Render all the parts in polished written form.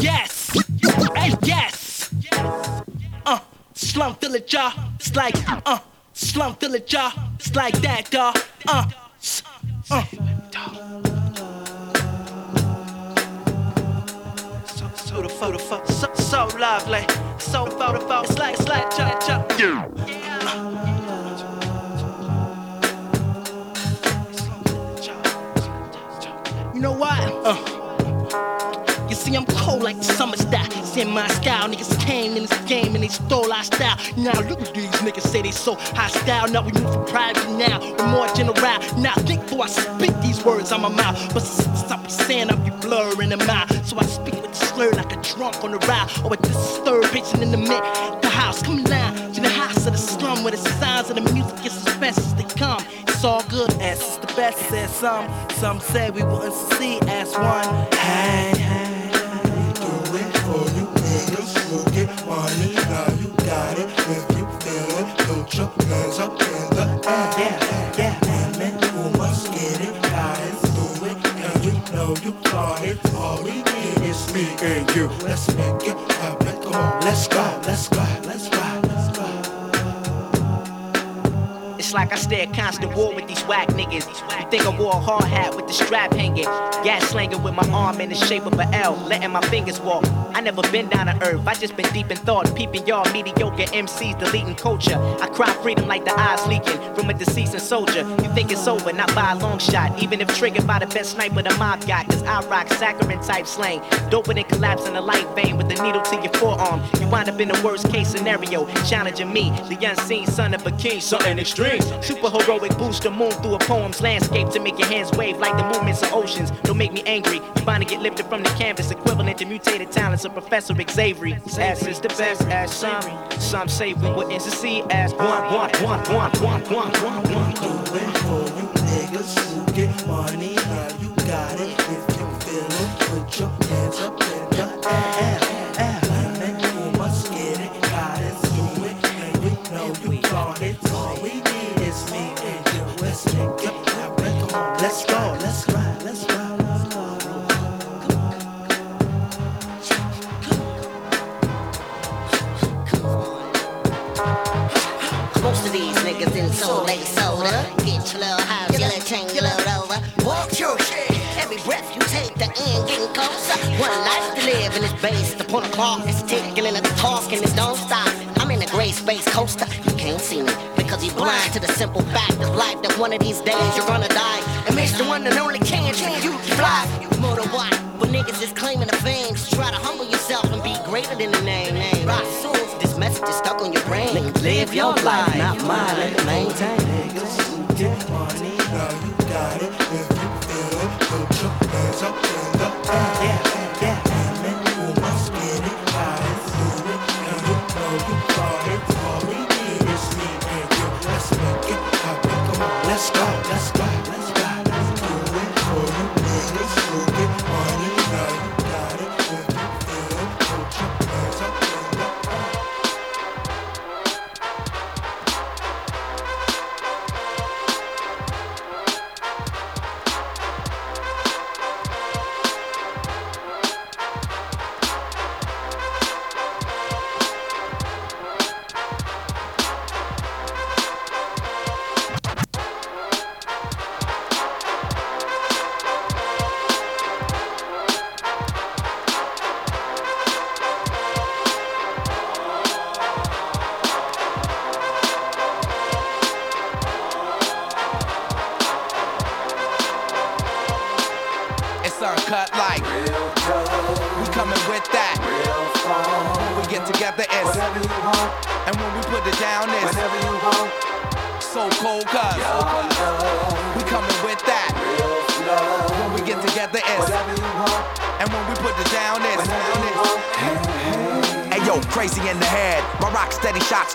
yes, hey, yes, slum till it jaw, it's like, slum till it jaw, it's like that, dawg, So lovely, so beautiful, it's like, cha-cha, yeah. You know what? You see, I'm cold like the summer style. It's in my style. Niggas came in this game and they stole our style. Now look at these niggas, say they so hostile. Now we move for private now. We're more general. Now think before I spit these words on my mouth. But since I be saying I be blurring them out. So I speak with the slur like a drunk on the ride. Or with this third patient in the mid. The house, come down to the house of the slum where the sounds of the music is as fast as they come. It's all good. As is the best, said some said we wouldn't succeed as one. Hey, do it for you niggas, you get money, now you got it. If you feel it, put your hands up in the air. Yeah, man, you must get it, guys, do it, and you know you got it. All we need is me and you, let's make it happen, come on, let's go. It's like I stay at constant war with these whack niggas. You think I wore a hard hat with the strap hanging. Gas slinging with my arm in the shape of an L, letting my fingers walk. I never been down to earth, I just been deep in thought, peeping y'all mediocre MCs deleting culture. I cry freedom like the eyes leaking from a deceased soldier. You think it's over, not by a long shot, even if triggered by the best sniper the mob got. Cause I rock saccharine type slang, doper than collapsing a light vein with a needle to your forearm. You wind up in the worst case scenario, challenging me, the unseen son of a king, something extreme. Super heroic, boost the moon through a poem's landscape to make your hands wave like the movements of oceans. Don't make me angry. You bound to get lifted from the canvas, equivalent to mutated talents of Professor Xavier. As is the best, as some say we wouldn't succeed as one. Do it for you niggas who get money, now you got it. If you feel it, put your hands up in the air. You must get it, got it, do it, and we know you got it. Let's go. Most of these niggas in soul like soda. Get your little house, your little chain, your little over. Walk your shit. Every breath you take, the end getting closer. One life to live and it's based upon a clock. It's ticking and it's talking, it don't stop. I'm in a gray space coaster. You can't see me. Cause you blind to the simple fact of life that one of these days you're gonna die. And miss the one and only chance you can fly. More than what? When niggas is claiming the fame, so try to humble yourself and be greater than the name. Rock soon, this message is stuck on your brain. Niggas live your life, not mine, let me maintain. Niggas who get money, now you got it. If you feel it, put your hands up in the air. Man, you must get it, guys, do it, and you know you got it. All we need is me. Let's go. Do it for you niggas who get money, now you got it. If you feel it, put your hands up in the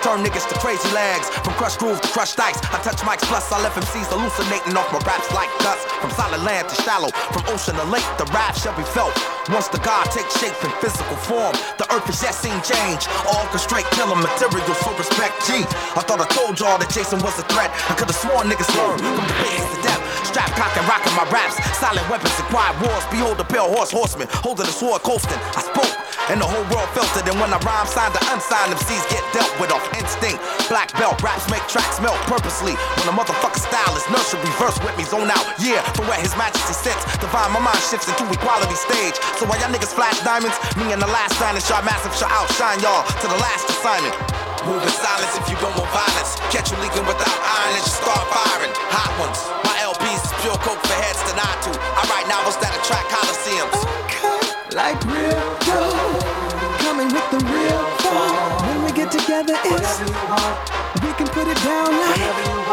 turn niggas to crazy legs. From crushed grooves to crushed ice, I touch mics plus I left MCs hallucinating off my raps like dust. From solid land to shallow, from ocean to lake, the wrath shall be felt. Once the God takes shape in physical form, the earth is yet seen change. All orchestrate killer material, so respect G. I thought I told y'all that Jason was a threat. I could've sworn niggas learned from the bases to death. strap, cocked and rocking my raps. Silent weapons and quiet wars. Behold the pale horseman, holding the sword coasting. I spoke, and the whole world felt it. And when I rhyme, signed the unsigned MCs get dealt with off instinct. Black belt raps make tracks melt purposely. When a motherfucker's style is nursery, verse with me, zone out. Yeah, from where his majesty sits, divine my mind shifts into equality stage. So while y'all niggas flash diamonds, me and the last nine and shot massive shall outshine y'all to the last assignment. Move in silence if you don't want violence. Catch you leaking without iron and just start firing. Hot ones. My LBs is pure coke for heads denied to. I write novels that attract coliseums. Okay, like real dope. Coming with the real fun. When we get together, it's we can put it down like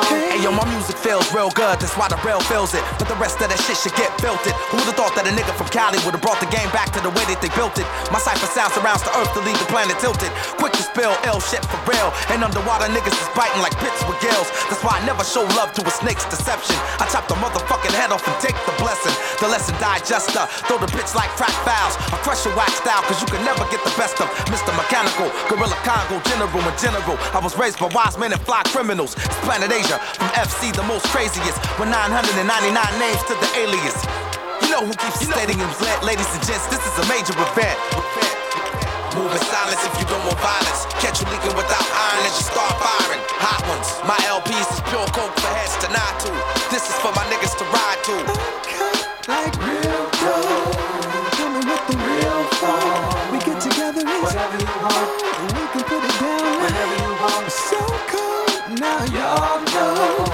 hey. Hey yo, my music feels real good. That's why the rail feels it. But the rest of that shit should get belted. Who would've thought that a nigga from Cali would've brought the game back to the way that they built it? My cypher sound surrounds the earth to leave the planet tilted. Quick to spill ill shit for real. And underwater niggas is biting like pits with gills. That's why I never show love to a snake's deception. I chop the motherfucking head off and take the blessing. The lesson digester. Throw the bitch like crack fouls. I crush your wax style, cause you can never get the best of Mr. Mechanical, Gorilla Congo, General and General. I was raised by wise men and fly criminals. It's Planet Asia, from FC the most craziest, with 999 names to the alias. You know who keeps stating in black, ladies and gents, this is a major event. Move in silence if you don't want violence. Catch you leaking without iron as you start firing. Hot ones, my LPs is pure coke for heads denied to. This is for my niggas to ride to. Okay, like real dope, coming with the real fun. We get together and whatever you want, and we can put it down whenever you want. So cold, now y'all know.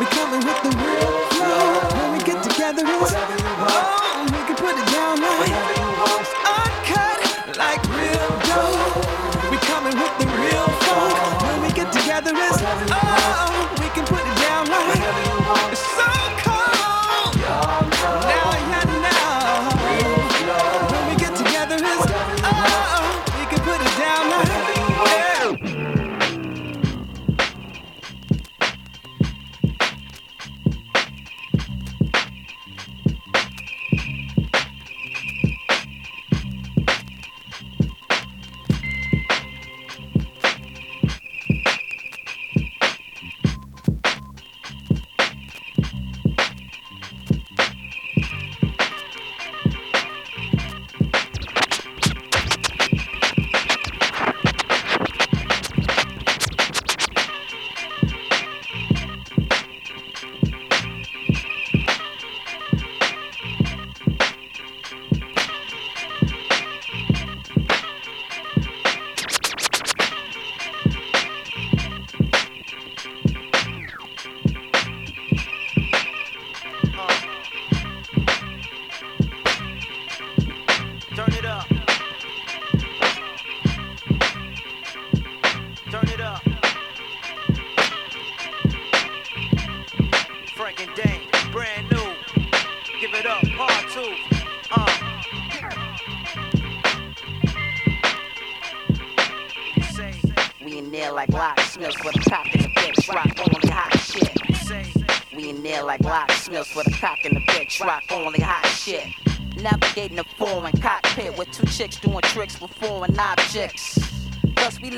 We coming with the real flow. When we get together, it's on. We can put it down like uncut, like real dough. We coming with the real funk. When we get together, it's on. We can put it down like it's so cold. Now you know. When we get together, it's on. We can put it down like.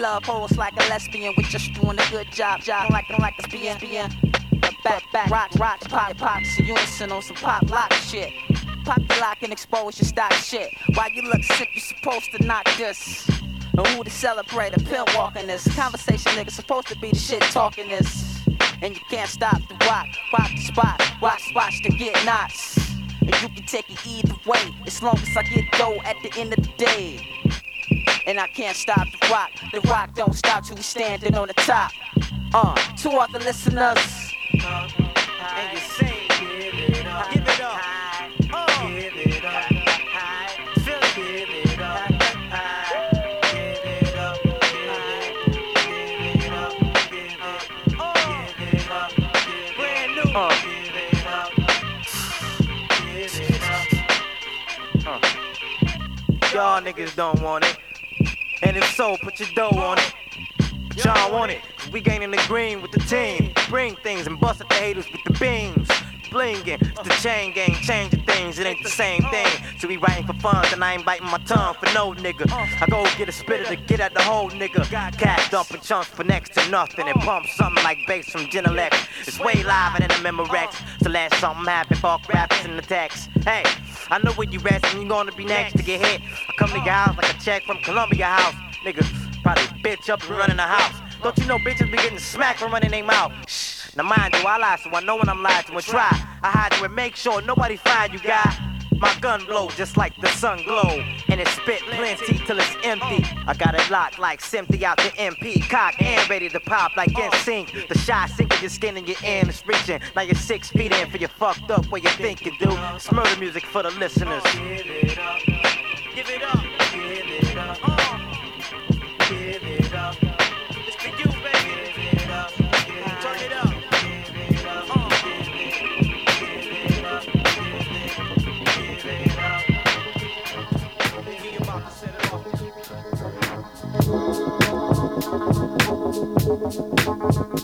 Love hoes like a lesbian, we just doing a good job, like it's being back, rock, pop, so you ain't on some pop lock shit, pop the lock and expose your stock shit, while you look sick, you supposed to knock this, and who to celebrate, a pill walking this, conversation nigga supposed to be the shit talking this, and you can't stop the rock the spot, watch the get knots, and you can take it either way, as long as I get dough at the end of the day. And I can't stop the rock don't stop till we standing on the top. To all the listeners. And you sing, give it up, give it up, feel it, give it up, give it up, give it up, give it up, give it up, brand new, give it up, give it up. Y'all niggas don't want it. And if so, put your dough on it. John want it. We gaining the green with the team. Bring things and bust at the haters with the beams. blinging. It's the chain gang, changing things, it ain't the same thing. So we writing for fun, and I ain't biting my tongue for no nigga. I go get a spitter to get at the whole nigga. Cash dumping chunks for next to nothing, and pump something like bass from Genelex. It's way liver than a Memorex. So let something happen, fuck raps in the text. Hey, I know where you resting, you gonna be next to get hit. I come to your house like a check from Columbia House. Nigga, probably bitch up and running the house. Don't you know bitches be getting smacked from running their mouth? Shh. Now mind you, I lie, so I know when I'm lying to a try. I hide you and make sure nobody find you, guy. My gun blow just like the sun glow, and it spit plenty till it's empty. I got it locked like Simpy out the MP. Cock and ready to pop like in sync. The shot sinking your skin and your end is reaching. Now you're 6 feet in for your fucked up where you think you do. It's murder music for the listeners. Give it up, give it up, give it up, give it up.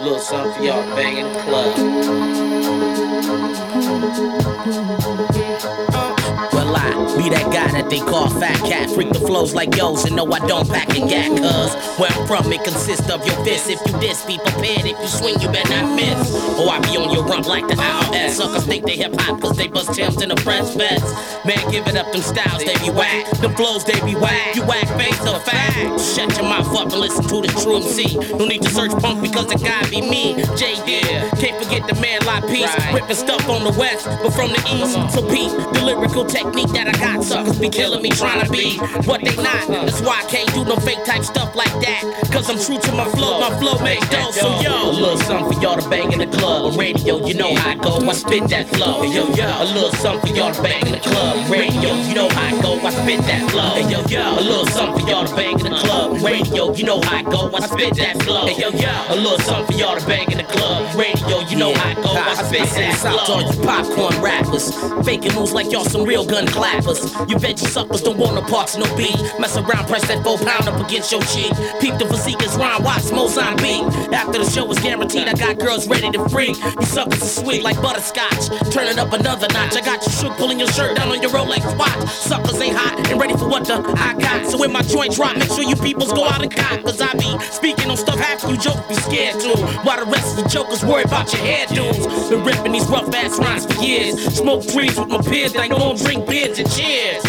Little something for y'all banging the club. Well, I be that guy that they call Fat Cat. Freak the flows like yours, and no, I don't pack and gag. Cuz where I'm from, it consists of your fists. If you diss, be prepared. If you swing, you better not miss. Or I be on your rump like the IRS. Suckers think they hip hop, cause they bust champs in the fresh vest. Man, give it up, them styles, they be whack. Them flows, they be whack. You whack face or fag. Shut your mouth up and listen to the true MC. No need to search punk because it gotta be me. J.D. Yeah. Can't forget the man like Peace. Right. Ripping stuff on the west, but from the east. So peep the lyrical technique that I got. Suckers be killing me trying to be what they not. That's why I can't do no fake type stuff like that. Cause I'm true to my flow. My flow makes dope. So yo, a little something for y'all to bang in the club. On radio, you know how I go. I spit that flow. Yo, yo, a little something for y'all to bang in the club. Radio, you know how I go, I spit that flow. Hey, yo, yo, a little something for y'all to bang in the club. Radio, you know how I go, I spit that flow. Hey, yo, yo, a little something for y'all to bang in the club. Radio, you know how I go, I spit that flow. I all you popcorn rappers, faking moves like y'all some real gun clappers. You veggie suckers don't want no parts, no beat. Mess around, press that 4 pound up against your cheek. Peep the physique is Ron Watts, Mozambique. After the show is guaranteed, I got girls ready to freak. You suckers are sweet like butterscotch, turning up another notch. I got you shook, pulling your shirt down on your Rolex watch. Suckers ain't hot and ready for what the I got. So when my joint drop, make sure you peoples go out and cop. Cause I be speaking on stuff half you joke be scared to. While the rest of the jokers worry about your hairdos. Been ripping these rough ass rhymes for years. Smoke trees with my peers, they don't drink beers and cheers.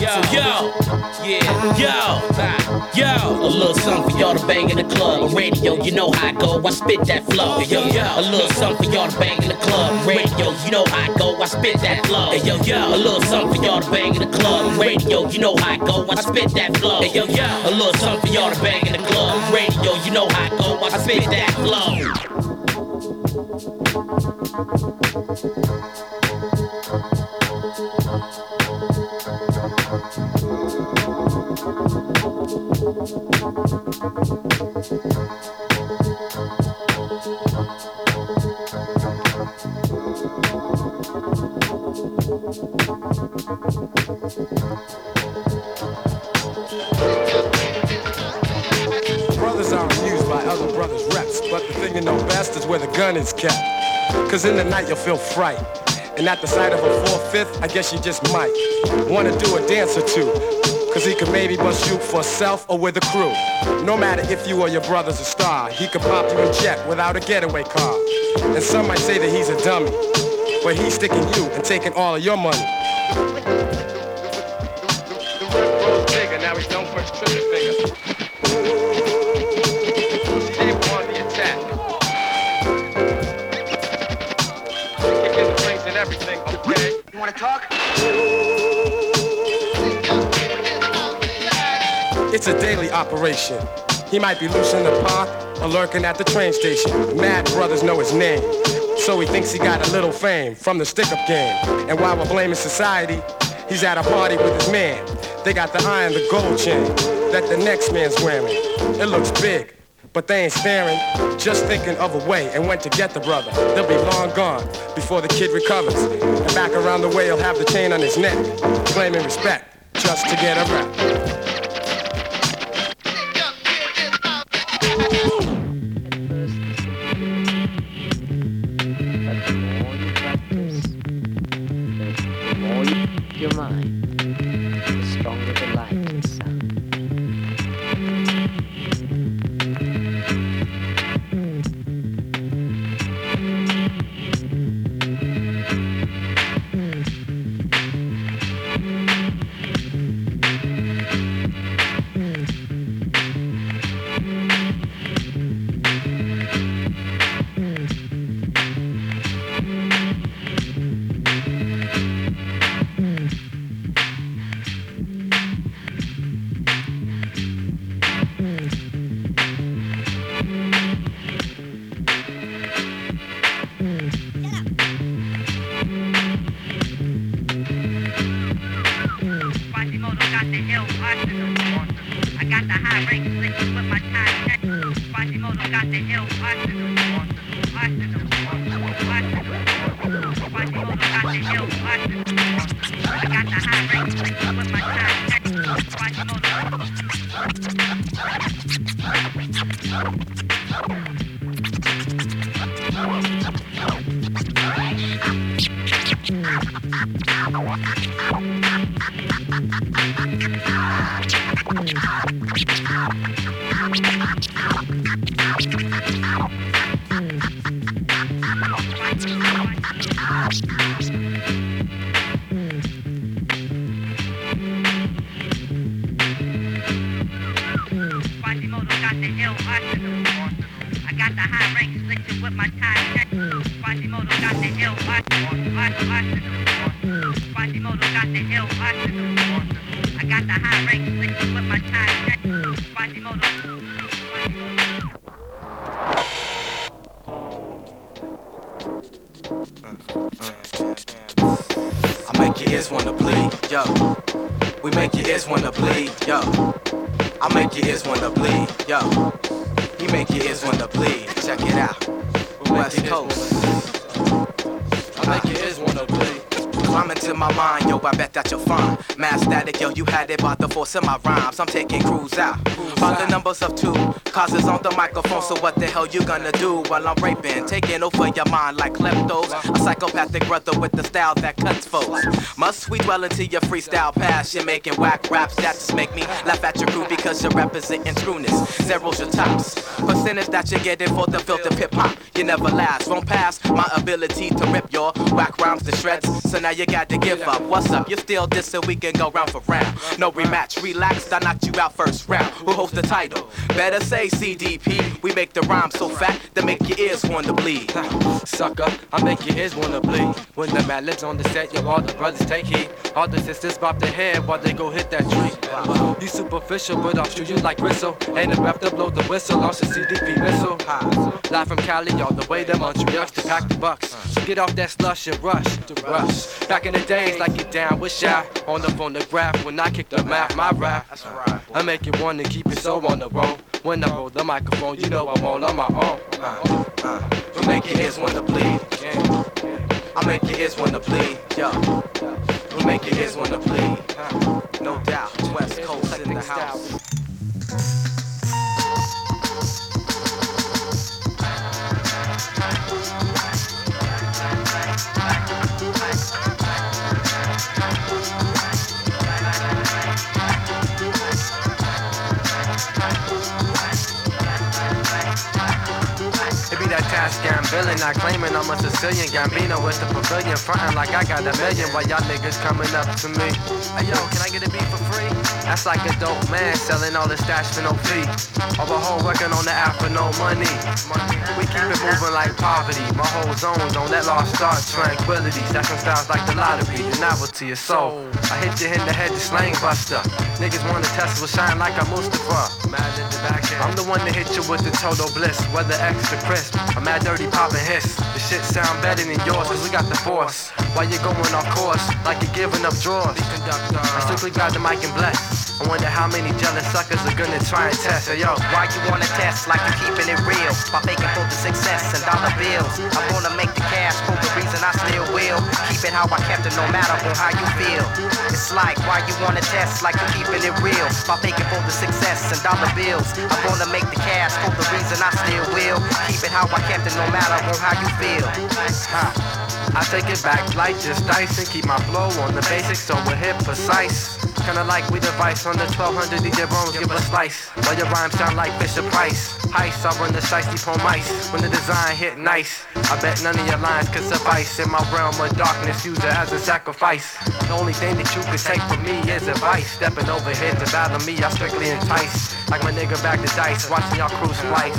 Yo, yo, yeah, yo, yo. A little something for y'all to bang in the club. On radio, you know how I go, I spit that flow. Yo, yo, a little something for y'all to bang in the club. Radio, you know how I go, I spit that flow. Yo, yo. A little something for y'all to bang in the club. Radio, you know how I go, I spit that flow. Hey, yo, yo. A little something for y'all to bang in the club. Radio, you know how I go, I spit that flow. Brothers are amused by other brothers' reps, but the thing you know best is where the gun is kept. Cause in the night you'll feel fright, and at the sight of a 4/5, I guess you just might wanna do a dance or two. Cause he could maybe bust you for self or with a crew. No matter if you or your brother's a star, he could pop you a jet without a getaway car. And some might say that he's a dummy, but he's sticking you and taking all of your money. You wanna talk? It's a daily operation. He might be loose in the park or lurking at the train station. Mad brothers know his name. so he thinks he got a little fame from the stick-up game. And while we're blaming society, he's at a party with his man. They got the eye and the gold chain that the next man's wearing. It looks big, but they ain't staring, just thinking of a way and when to get the brother. They'll be long gone before the kid recovers. And back around the way he'll have the chain on his neck, claiming respect just to get a rap. In my rhymes, I'm taking crews out by the numbers of two, causes on the microphone. So what the hell you gonna do while I'm raping, taking over your mind like kleptos? A psychopathic brother with the style that cuts folks. Must we dwell into your freestyle passion, making whack raps that just make me laugh at your crew, because you're representing trueness. Zero's your tops, percentage that you're getting for the filter hip hop. You never last, won't pass my ability to rip your whack rhymes to shreds. So now you got to give up. What's up? You're still dissing, we can go round for round. No rematch, relaxed, I knocked you out first round. Who holds the title? Better say CDP. We make the rhyme so fat that make your ears wanna bleed. Sucker, I make your ears wanna bleed. When the mad lives on the set, yo, all the brothers take heat. All the sisters bob their head while they go hit that tree. You superficial, but I'll shoot you like gristle. Ain't a rap to blow the whistle, launch the CDP missile. Live from Cali, y'all. The way them entrepreneurs to pack the bucks. So get off that slush and rush. Back in the days, like you down with Shy. On the phonograph, when I kick the map, my rap. I make it one and keep it so on the road. When I hold the microphone, you know I'm all on my own. You make your ears wanna bleed. I make your ears wanna bleed, yo. You make your ears wanna bleed. No doubt, West Coast in the house. Gambling, not claiming I'm a Sicilian Gambino with the pavilion, frontin' like I got a million, while y'all niggas coming up to me. Hey yo, can I get a beat for free? That's like a dope man selling all his stash for no fee. All the whole working on the app for no money. We keep it moving like poverty. My whole zone's on that lost art tranquility. Stacking styles like the lottery. The novelty is sold. I hit you in the head, the slang buster. Niggas wanna test will shine like I'm Mustafa. Mad at the back end. I'm the one that hit you with the total bliss. Weather extra crisp. I'm mad dirty poppin' hiss. The shit sound better than yours, cause we got the force. Why you going off course? Like you're giving up drawers. I strictly grab the mic and bless. I wonder how many jealous suckers are gonna try and test. Hey, yo, why you wanna test like you're keeping it real? By faking for the success and dollar bills. I wanna make the cash for the reason I still will. Keep it how I kept it no matter on how you feel. It's like why you wanna test like you're keeping it real. By faking for the success and dollar bills. I wanna make the cash for the reason I still will. Keep it how I kept it no matter on how you feel. I take it back like just dice and keep my flow on the basics so we're hip precise. Kinda like we device on the 1200 DJ Bones, give a slice. All your rhymes sound like Fisher Price. Heist, I run the shiesty on mice. When the design hit nice, I bet none of your lines could suffice. In my realm of darkness, use it as a sacrifice. The only thing that you could take from me is advice. Stepping over here to battle me, I strictly entice. Like my nigga back to dice, watching y'all cruise flights.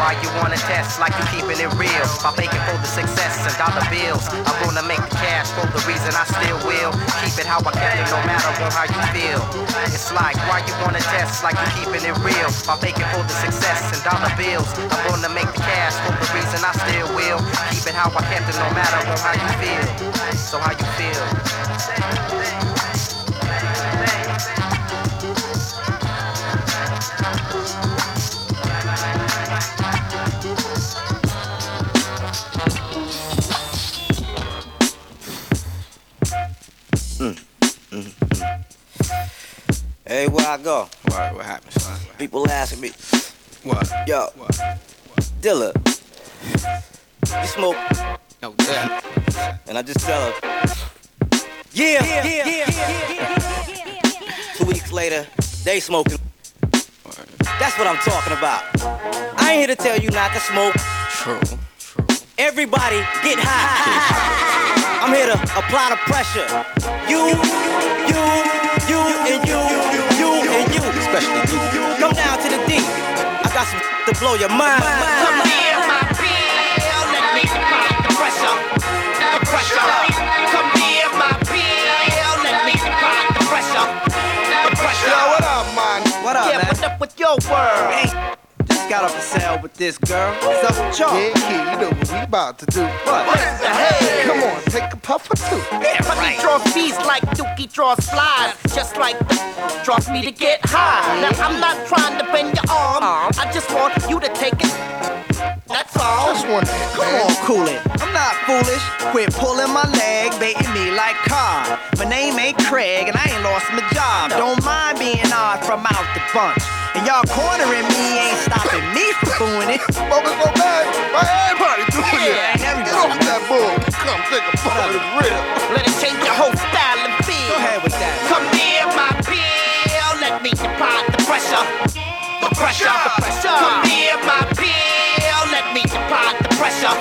Why you wanna test like you keeping it real? By making for the success and dollar bills. I wanna make the cash for the reason I still will. Keep it how I kept it no matter on how you feel. It's like why you wanna test like you're keeping it real. By making for the success and dollar bills. I wanna make the cash for the reason I still will. Keep it how I kept it no matter on how you feel. So how you feel? Hey, where I go? What happens? People asking me, what? Yo, what? Dilla, you smoke? No, yeah. And I just tell her, yeah. 2 weeks later, they smoking. Word. That's what I'm talking about. I ain't here to tell you not to smoke. True. Everybody get high. I'm here to apply the pressure. You and you. Especially you. Come down to the D. I got some to blow your mind. Come here, my pill. Let me apply the pressure. The pressure. Come here, my pill. Let me apply the pressure. The pressure. Yo, what up, man? What up, man? What's up with your world? Hey. Just got off the sale with this girl. What's up with y'all? Yeah, you know what we about to do. What the hell? Come on, take a puff or two. Yeah, but right. He draws fees like Dookie draws flies. Just like that draws me to get high. Now, I'm not trying to bend your arm. I just want you to take it. That's all. Just want that, come man. On, cool it. I'm not foolish. Quit pulling my leg, baiting me like Cobb. My name ain't Craig, and I ain't lost my job. Don't mind being odd from out the bunch. And y'all cornering me ain't stopping me from doing it. Smoking so bad, why everybody doing it? Get off that bull, come take a part of the real. Let it change your whole style and feel. Go ahead with that. Come here, my pill, let me apply the pressure. The pressure, the pressure. Come here, my pill, let me apply the pressure.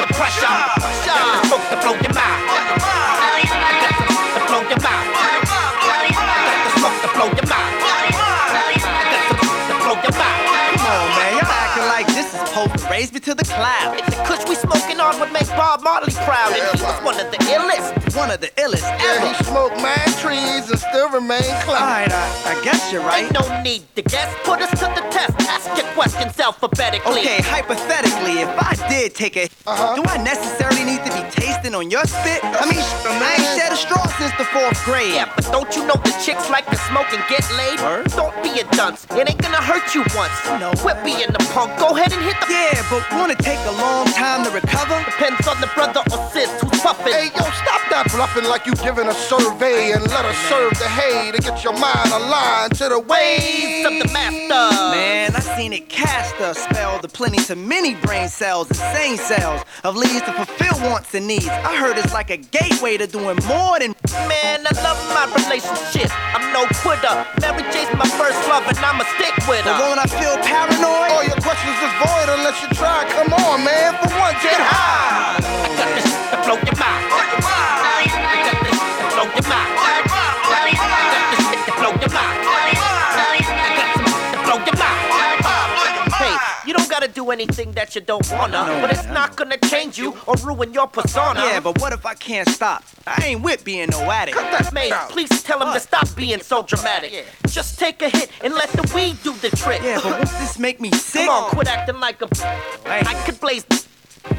The pressure, the pressure. That's the smoke to blow your mind. That's the smoke to blow your mind. That's the smoke to blow your mind. Raise me to the cloud. If the kush we smoking on would make Bob Marley proud. And he was one of the illest ever. Yeah, he smoked mad trees and still remained clever. Alright, I guess you're right. Ain't no need to guess. Put us to the test. Ask your questions alphabetically. Okay, hypothetically, if I did take it, do I necessarily need to be tasting on your spit? I mean, I ain't shed a straw since the 4th grade. Yeah, but don't you know the chicks like to smoke and get laid? Word? Don't be a dunce. It ain't gonna hurt you once. No. Quit being the punk. Go ahead and hit the... Yeah, but wanna take a long time to recover? Depends on the brother or sis who's puffin'. Hey, yo, stop that bluffing like you giving a survey and let us serve the hay to get your mind aligned to the ways of the master. Man, I seen it cast a spell to plenty to many brain cells and sane cells of leads to fulfill wants and needs. I heard it's like a gateway to doing more than... Man, I love my relationship. I'm no quitter. Mary Jane's my first love and I'ma stick with her. But won't I feel paranoid? All your questions is void. Unless you try, come on, man. For one, get high. I got this to blow your mind. I got this to blow your mind. I got this to blow your mind. do anything that you don't wanna, but it's not gonna change you or ruin your persona. Yeah, but what if I can't stop? I ain't with being no addict. Cut that man, please tell him to stop being so dramatic. Just take a hit and let the weed do the trick. Yeah, but won't this make me sick? Come on, quit acting like a I could blaze.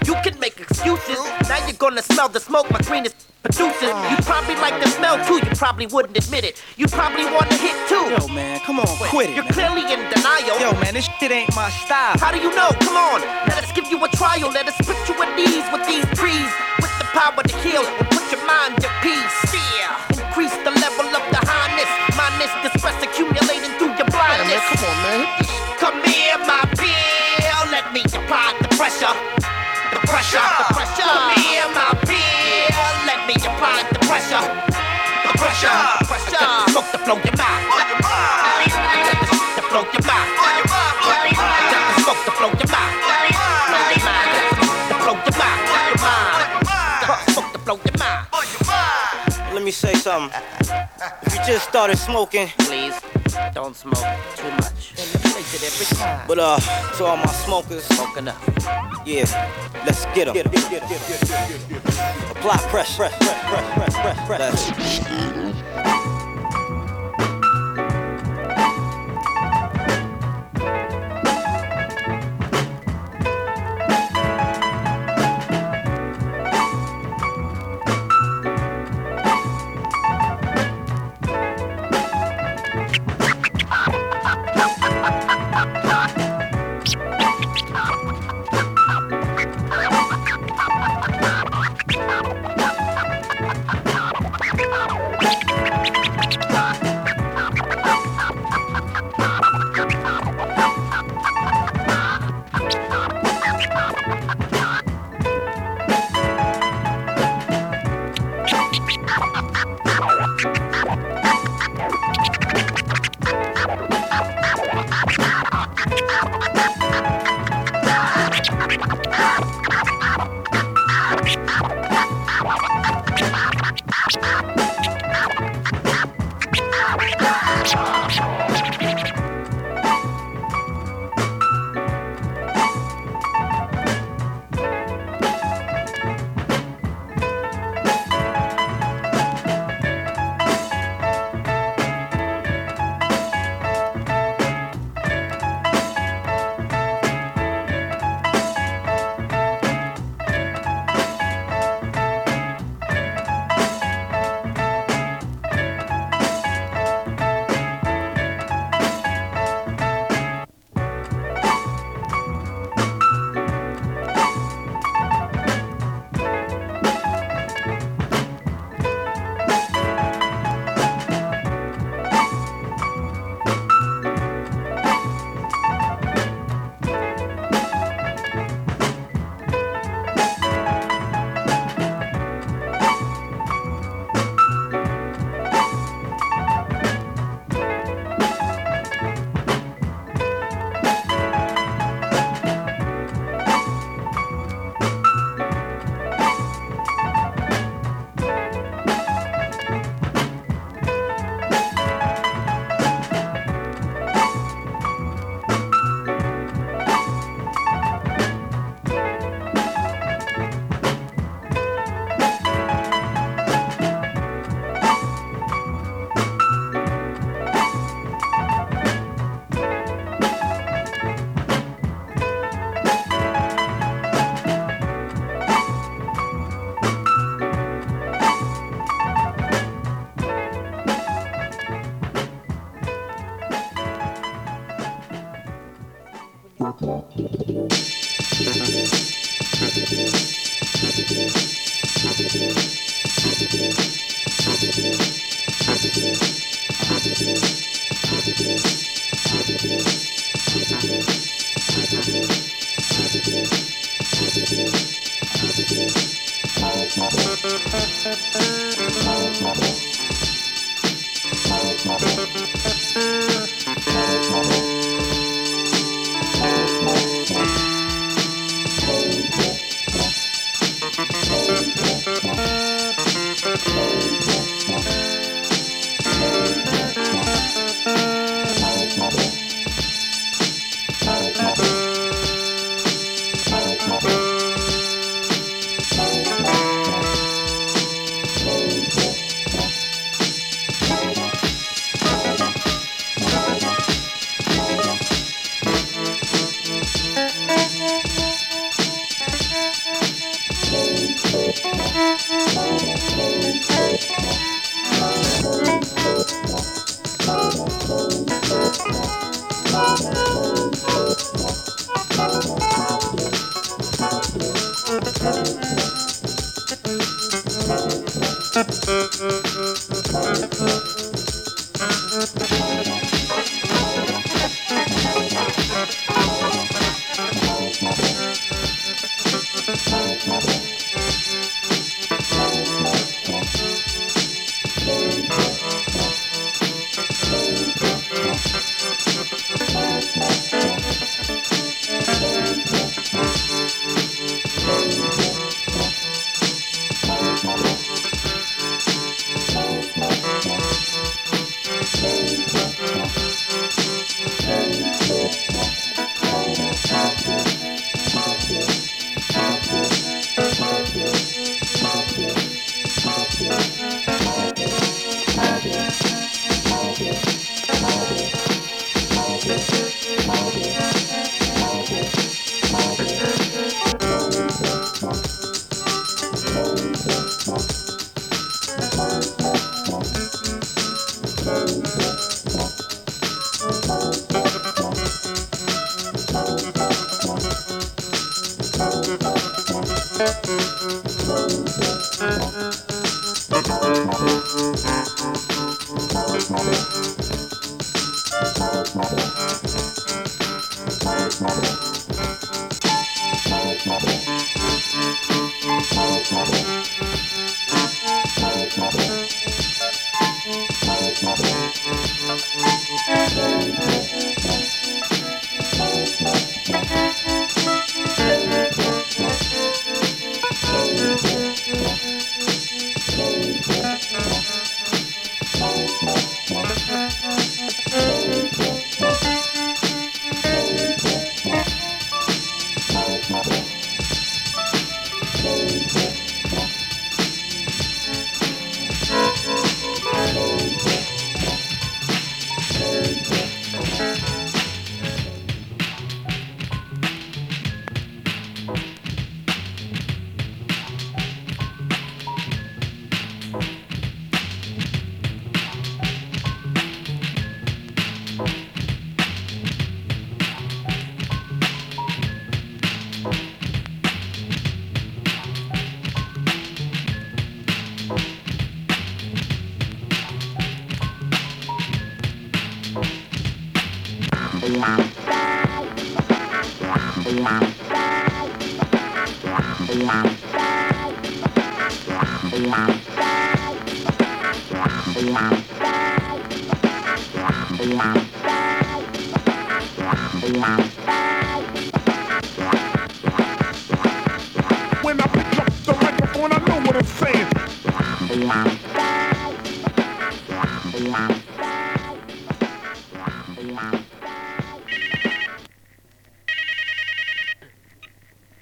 You can make excuses. Now you're gonna smell the smoke my greenest produces. You probably like the smell too. You probably wouldn't admit it. You probably want to hit too. Yo man, come on, quit it. You're clearly in denial. Yo man, this shit ain't my style. How do you know? Come on, let us give you a trial. Let us put you at ease with these trees, with the power to heal and put your mind at peace. Yeah. Increase the level of the highness, minus the stress accumulating through your blindness. Come on man, come here my peer. Let me apply the pressure. The pressure, put me in my beer. Let me apply the pressure. The pressure, the pressure. I got the smoke to blow your mind. I got the smoke to blow your mind. I got the smoke to blow your mind. I got the smoke to blow your mind. Let me say something. If you just started smoking, please don't smoke too much. But to all my smokers, smoking up. Yeah, let's get 'em. Apply pressure.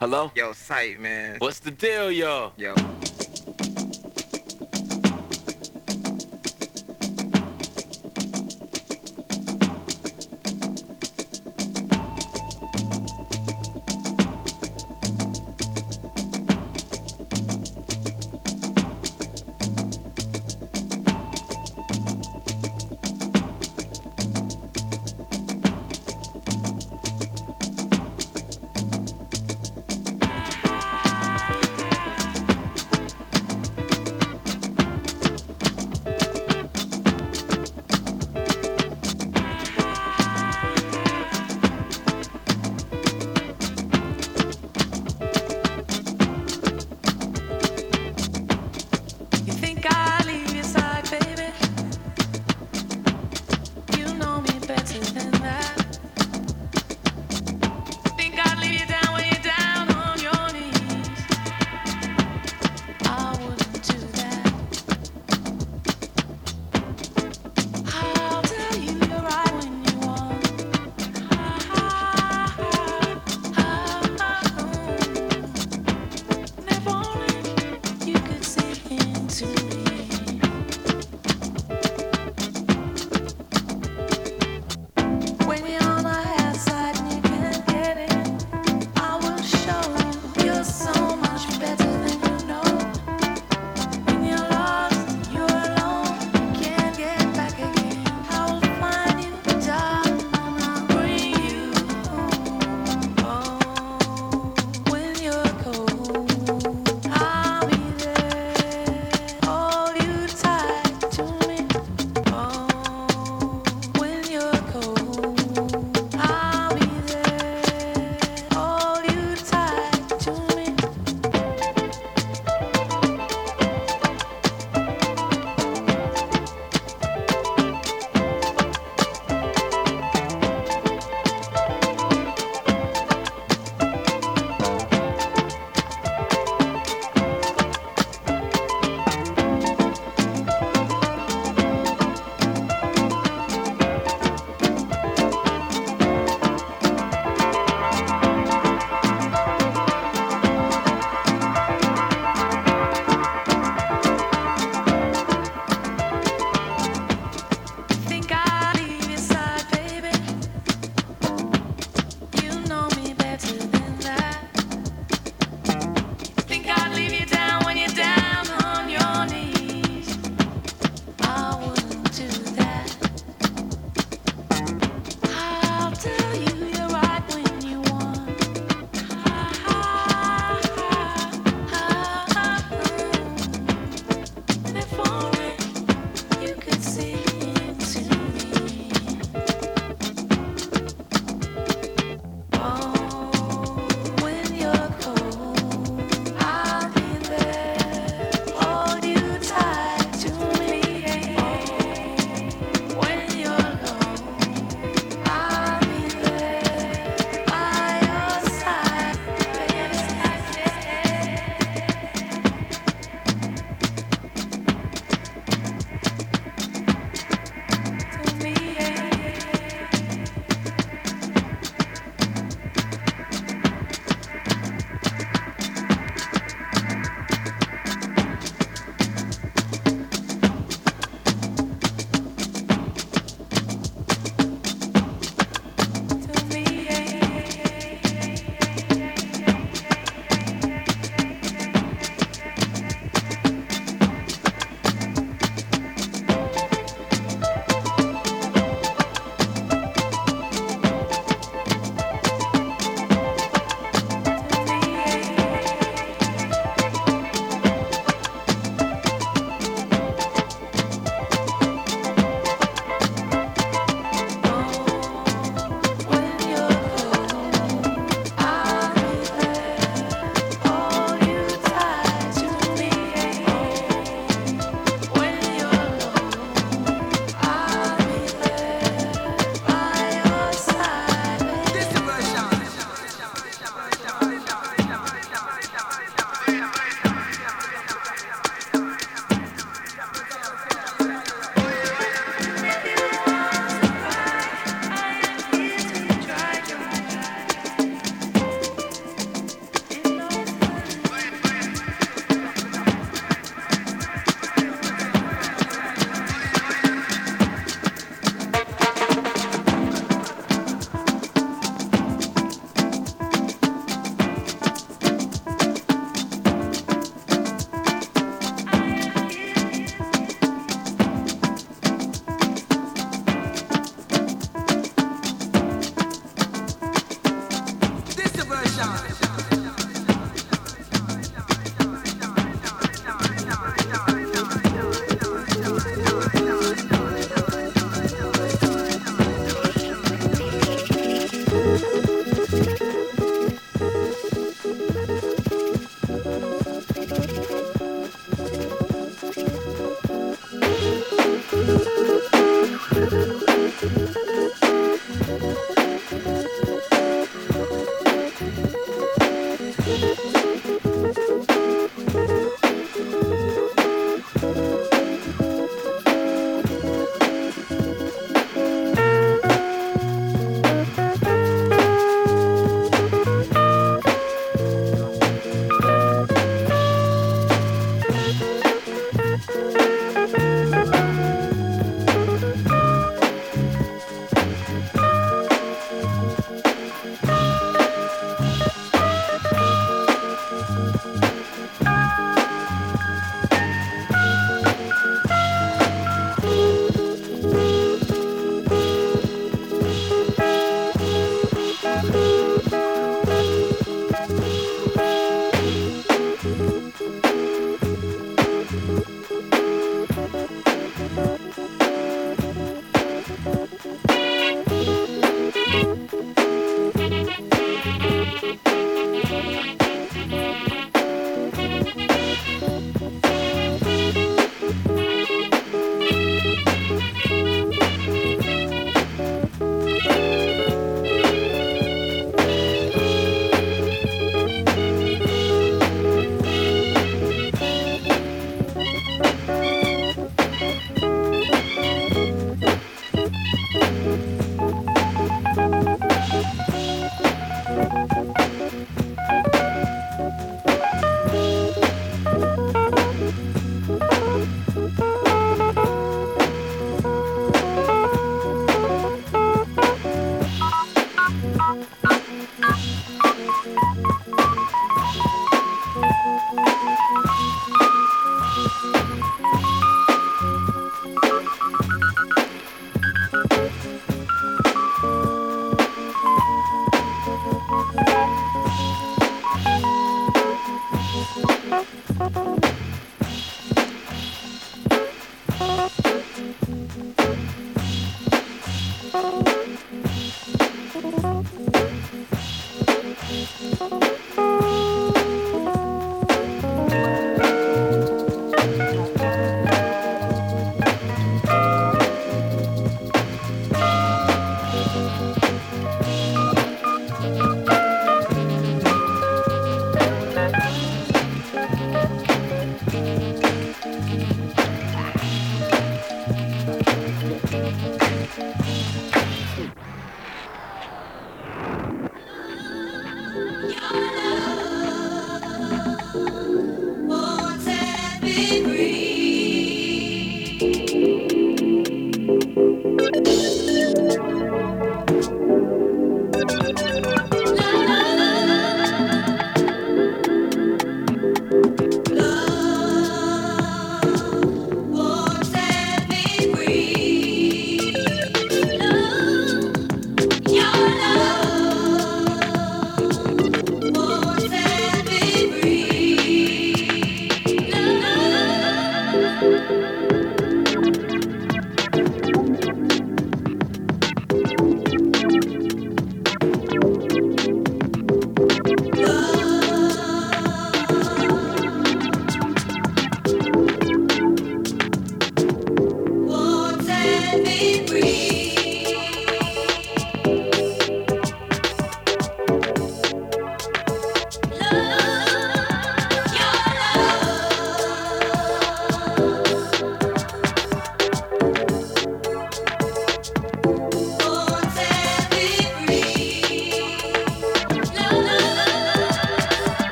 Hello? Yo, sight, man. What's the deal, yo? Yo.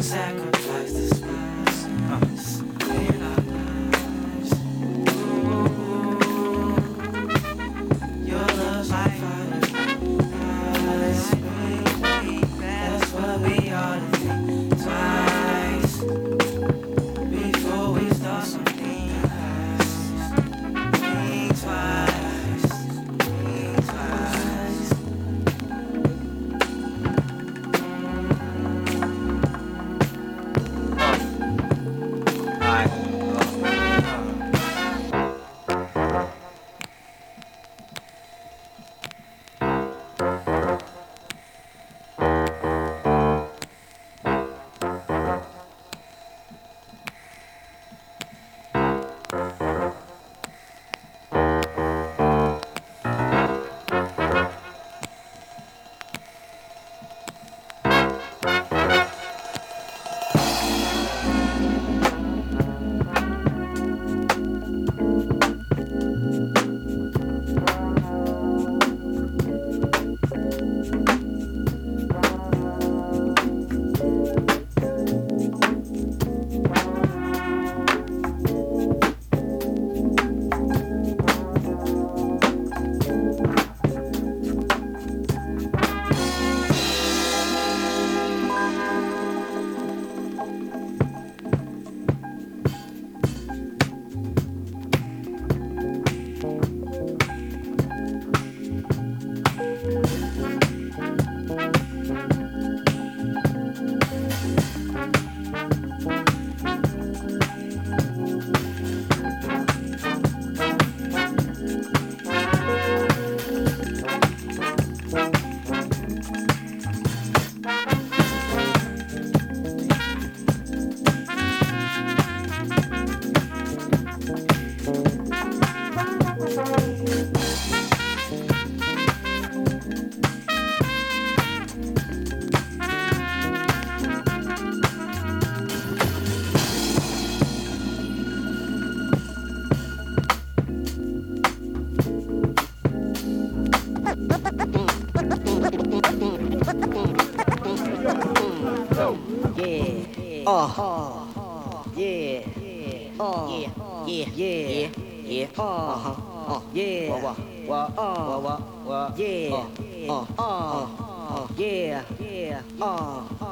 Sad. sacrifice the smiles on this in our lives. Ooh, your love's my fire. That's what we ought to think twice before we start something nice. Think twice.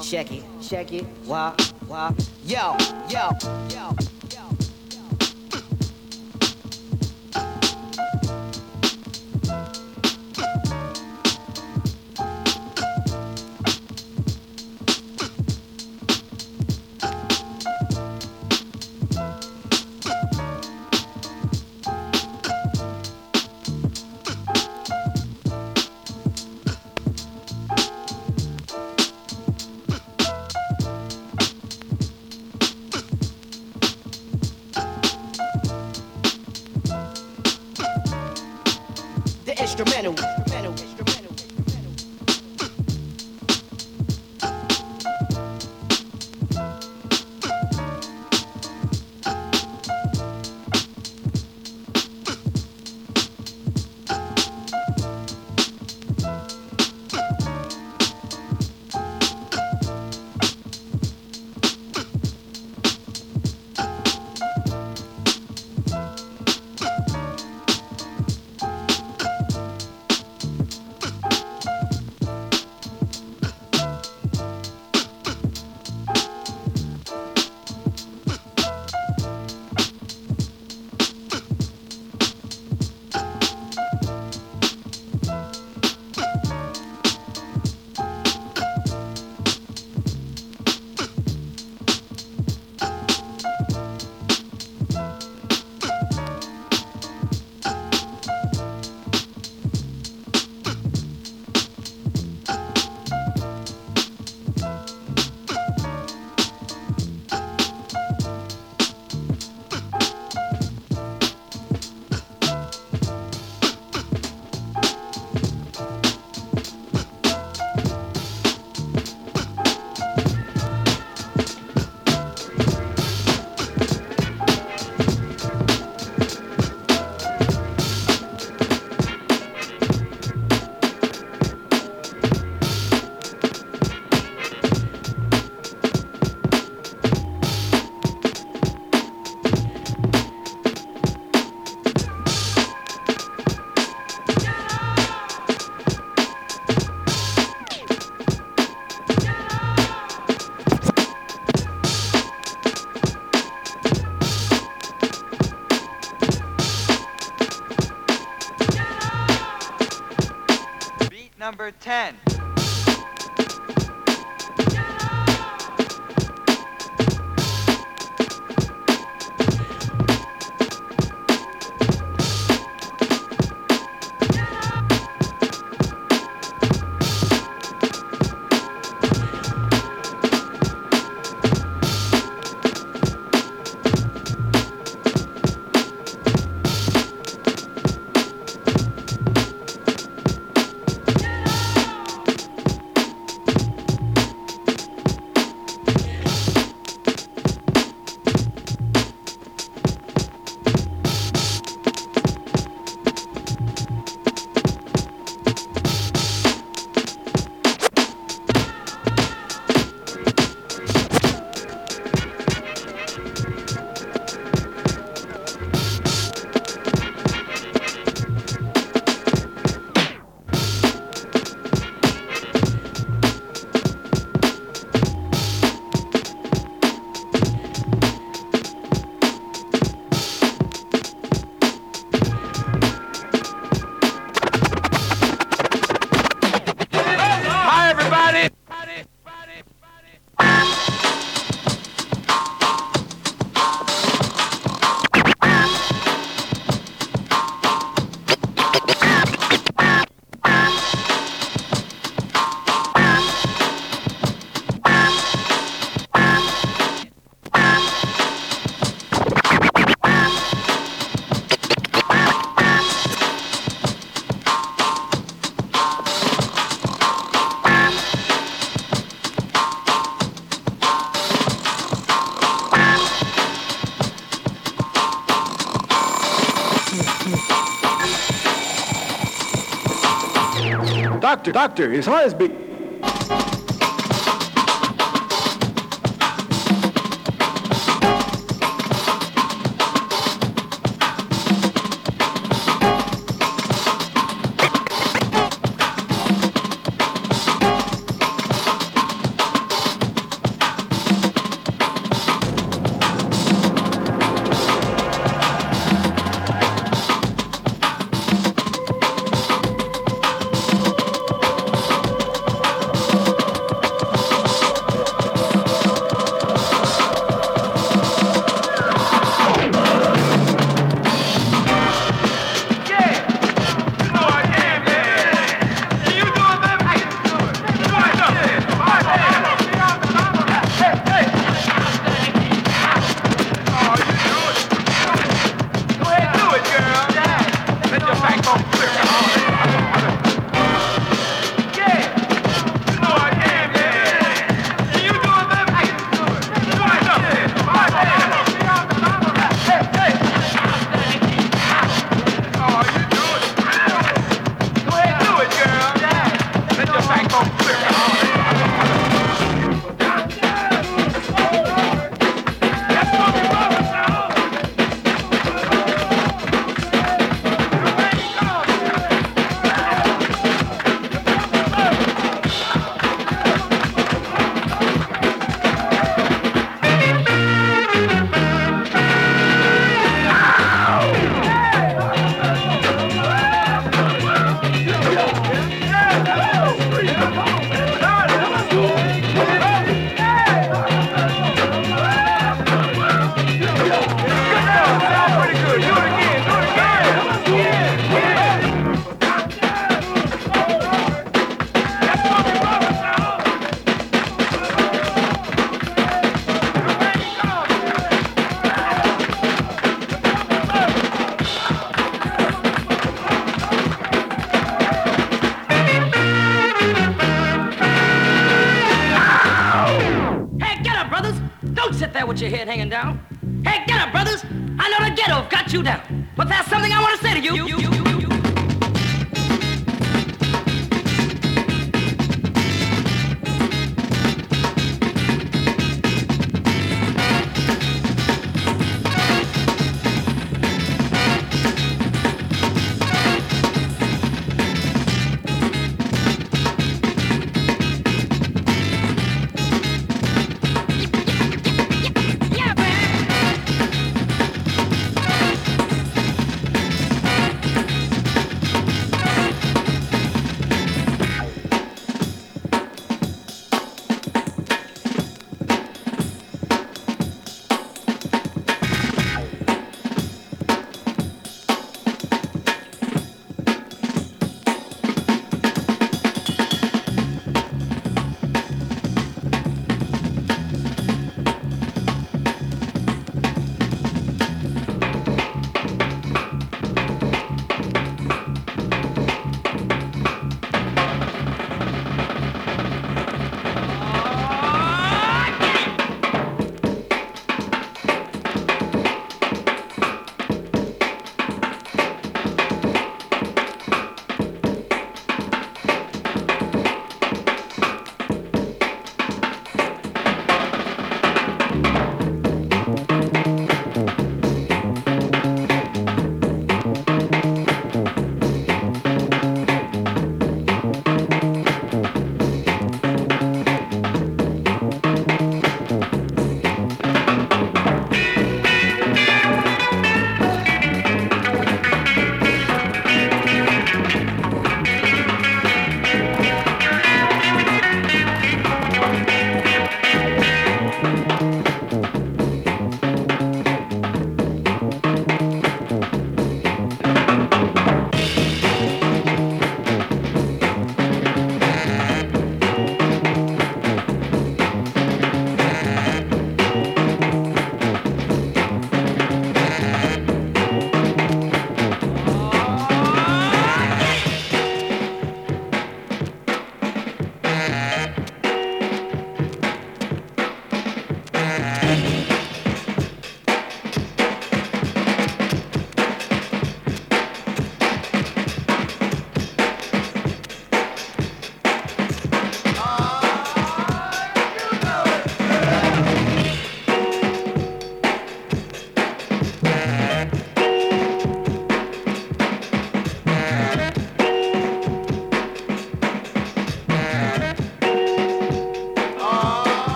Check it, check it, wah, wah, yo, yo, yo. number 10. Doctor, his heart is big.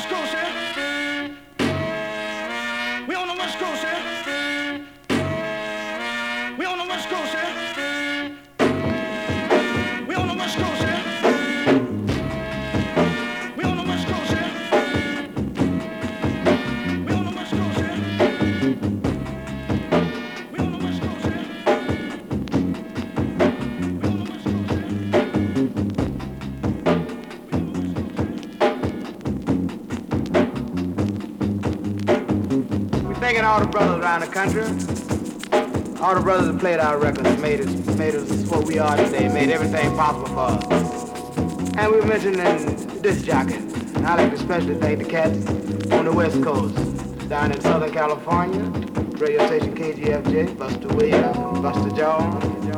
West Coast, eh? We on the West Coast, eh? We on the West Coast, eh? We on the West Coast, eh? We on the West Coast, eh? We on the West Coast, eh? We on the West Coast, eh? We on the West Coast, eh? Thanking all the brothers around the country, all the brothers that played our records, made us what we are today, made everything possible for us. And we're mentioning disc jockeys. And I like to especially thank the cats on the West Coast, down in Southern California, radio station KGFJ, Buster Williams, Buster Jones,